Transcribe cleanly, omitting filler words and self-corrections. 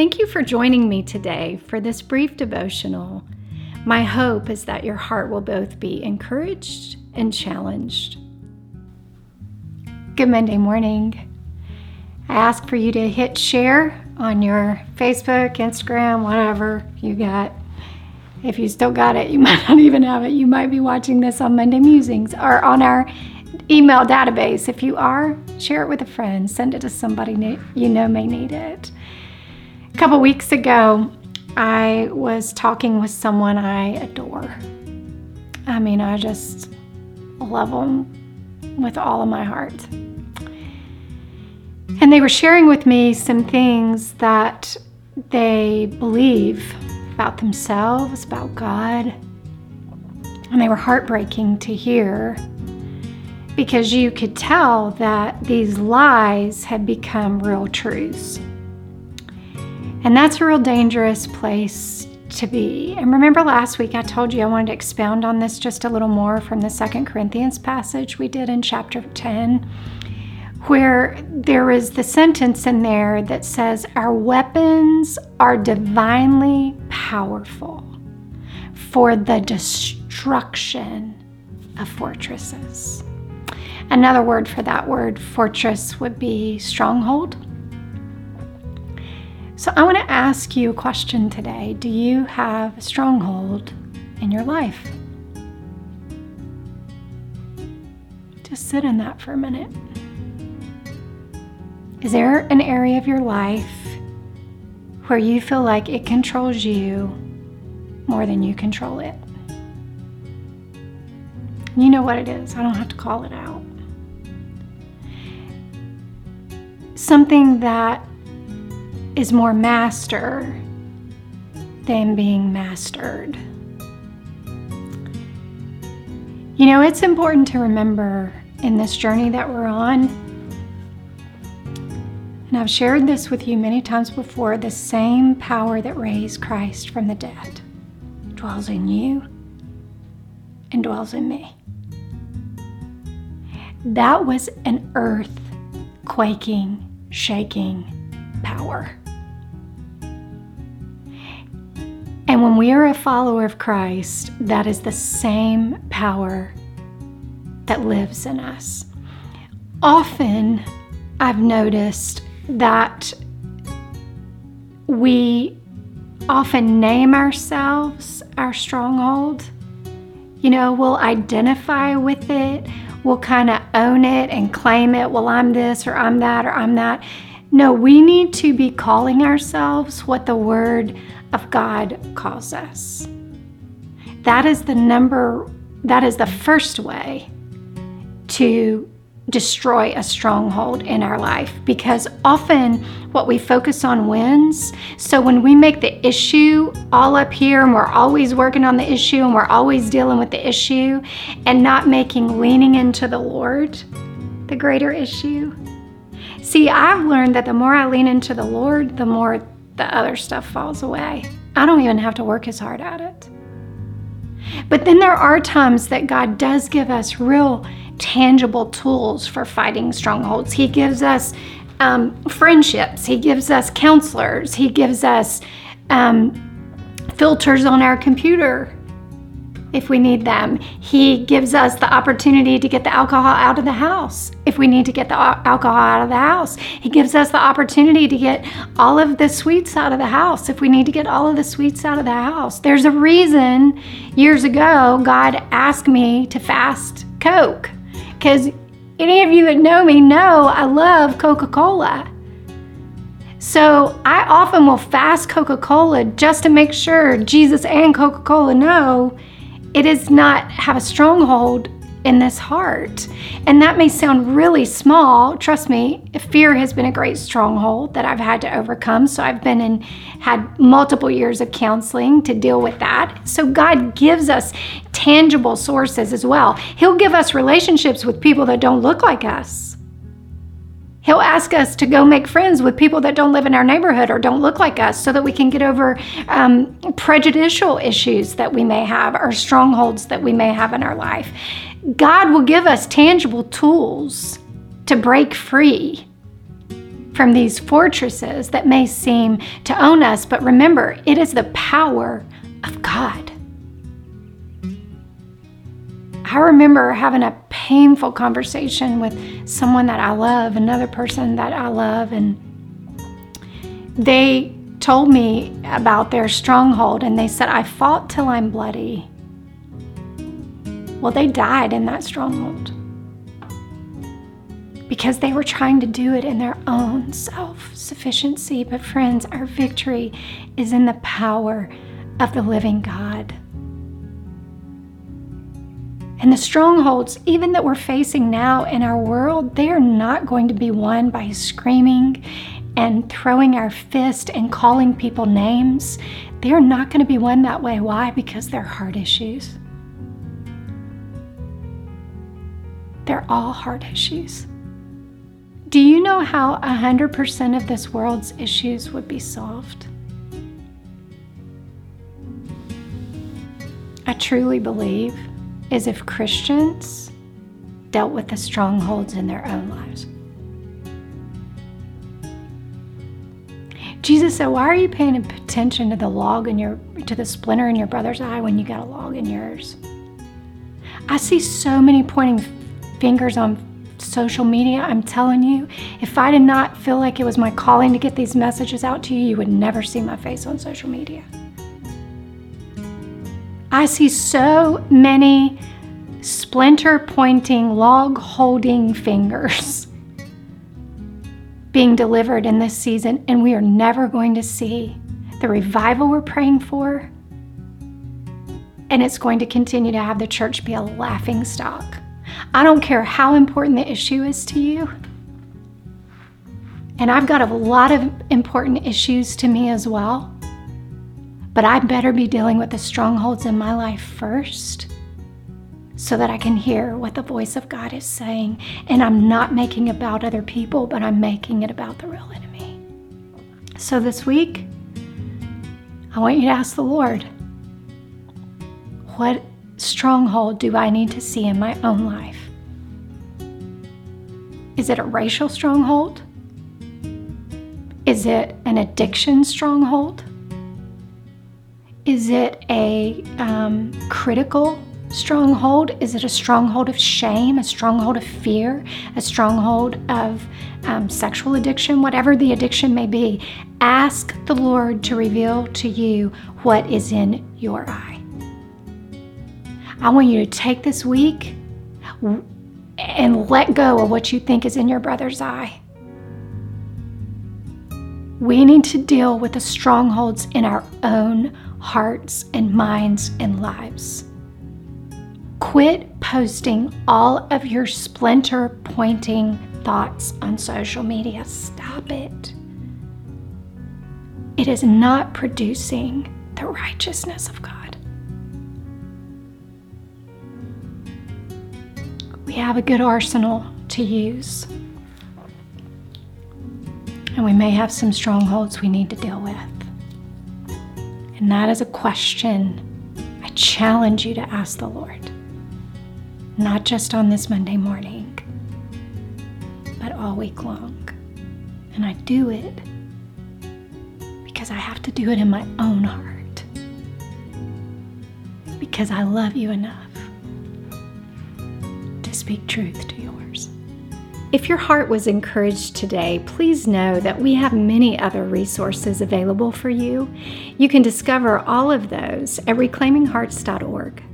Thank you for joining me today for this brief devotional. My hope is that your heart will both be encouraged and challenged. Good Monday morning. I ask for you to hit share on your Facebook, Instagram, whatever you got. If you still got it, you might not even have it. You might be watching this on Monday Musings or on our email database. If you are, share it with a friend. Send it to somebody you know may need it. A couple weeks ago, I was talking with someone I adore. I mean, I just love them with all of my heart. And they were sharing with me some things that they believe about themselves, about God. And they were heartbreaking to hear, because you could tell that these lies had become real truths. And that's a real dangerous place to be. And remember last week I told you I wanted to expound on this just a little more from the Second Corinthians passage we did in chapter 10, where there is the sentence in there that says, "Our weapons are divinely powerful for the destruction of fortresses." Another word for that word, fortress, would be stronghold. So I want to ask you a question today. Do you have a stronghold in your life? Just sit in that for a minute. Is there an area of your life where you feel like it controls you more than you control it? You know what it is. I don't have to call it out. Something that is more master than being mastered. You know, it's important to remember in this journey that we're on, and I've shared this with you many times before, the same power that raised Christ from the dead dwells in you and dwells in me. That was an earth-quaking, shaking power. And when we are a follower of Christ, that is the same power that lives in us. Often, I've noticed that we often name ourselves our stronghold. You know, we'll identify with it. We'll kind of own it and claim it. Well, I'm this or I'm that or I'm that. No, we need to be calling ourselves what the Word of God calls us. That is the first way to destroy a stronghold in our life, because often what we focus on wins. So when we make the issue all up here and we're always working on the issue and we're always dealing with the issue and not making leaning into the Lord the greater issue. See, I've learned that the more I lean into the Lord, the more the other stuff falls away. I don't even have to work as hard at it. But then there are times that God does give us real tangible tools for fighting strongholds. He gives us friendships. He gives us counselors. He gives us filters on our computer if we need them. He gives us the opportunity to get the alcohol out of the house if we need to get the alcohol out of the house. He gives us the opportunity to get all of the sweets out of the house if we need to get all of the sweets out of the house. There's a reason years ago God asked me to fast Coke, because any of you that know me know I love Coca-Cola. So I often will fast Coca-Cola just to make sure Jesus and Coca-Cola know it does not have a stronghold in this heart. And that may sound really small. Trust me, fear has been a great stronghold that I've had to overcome. So I've been in, had multiple years of counseling to deal with that. So God gives us tangible sources as well. He'll give us relationships with people that don't look like us. He'll ask us to go make friends with people that don't live in our neighborhood or don't look like us, so that we can get over prejudicial issues that we may have or strongholds that we may have in our life. God will give us tangible tools to break free from these fortresses that may seem to own us, but remember, it is the power of God. I remember having a painful conversation with someone that I love, another person that I love, and they told me about their stronghold, and they said, I fought till I'm bloody. Well, they died in that stronghold because they were trying to do it in their own self-sufficiency. But friends, our victory is in the power of the living God. And the strongholds, even that we're facing now in our world, they are not going to be won by screaming and throwing our fist and calling people names. They are not going to be won that way. Why? Because they're heart issues. They're all heart issues. Do you know how 100% of this world's issues would be solved? I truly believe is if Christians dealt with the strongholds in their own lives. Jesus said, why are you paying attention to the splinter in your brother's eye when you got a log in yours? I see so many pointing fingers on social media. I'm telling you, if I did not feel like it was my calling to get these messages out to you, you would never see my face on social media. I see so many splinter-pointing, log-holding fingers being delivered in this season, and we are never going to see the revival we're praying for, and it's going to continue to have the church be a laughingstock. I don't care how important the issue is to you, and I've got a lot of important issues to me as well, but I better be dealing with the strongholds in my life first so that I can hear what the voice of God is saying. And I'm not making it about other people, but I'm making it about the real enemy. So this week, I want you to ask the Lord, what stronghold do I need to see in my own life? Is it a racial stronghold? Is it an addiction stronghold? Is it a critical stronghold? Is it a stronghold of shame, a stronghold of fear, a stronghold of sexual addiction? Whatever the addiction may be, ask the Lord to reveal to you what is in your eye. I want you to take this week and let go of what you think is in your brother's eye. We need to deal with the strongholds in our own hearts and minds and lives. Quit posting all of your splinter pointing thoughts on social media. Stop it. It is not producing the righteousness of God. We have a good arsenal to use, and we may have some strongholds we need to deal with. And that is a question I challenge you to ask the Lord, not just on this Monday morning, but all week long. And I do it because I have to do it in my own heart, because I love you enough to speak truth to yours. If your heart was encouraged today, please know that we have many other resources available for you. You can discover all of those at reclaiminghearts.org.